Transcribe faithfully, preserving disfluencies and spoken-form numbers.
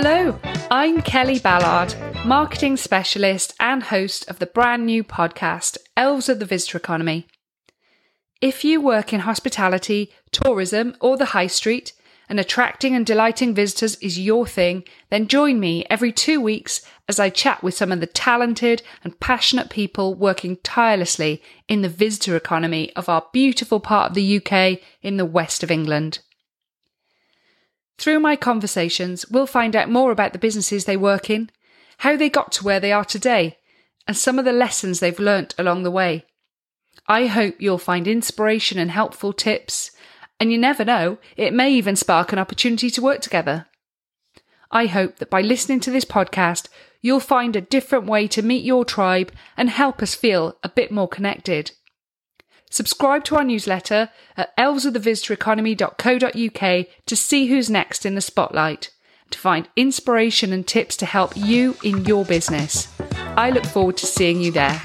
Hello, I'm Kelly Ballard, marketing specialist and host of the brand new podcast, Elves of the Visitor Economy. If you work in hospitality, tourism, or the high street, and attracting and delighting visitors is your thing, then join me every two weeks as I chat with some of the talented and passionate people working tirelessly in the visitor economy of our beautiful part of the U K in the west of England. Through my conversations, we'll find out more about the businesses they work in, how they got to where they are today, and some of the lessons they've learnt along the way. I hope you'll find inspiration and helpful tips, and you never know, it may even spark an opportunity to work together. I hope that by listening to this podcast, you'll find a different way to meet your tribe and help us feel a bit more connected. Subscribe to our newsletter at elves of the visitor economy dot co dot U K to see who's next in the spotlight, to find inspiration and tips to help you in your business. I look forward to seeing you there.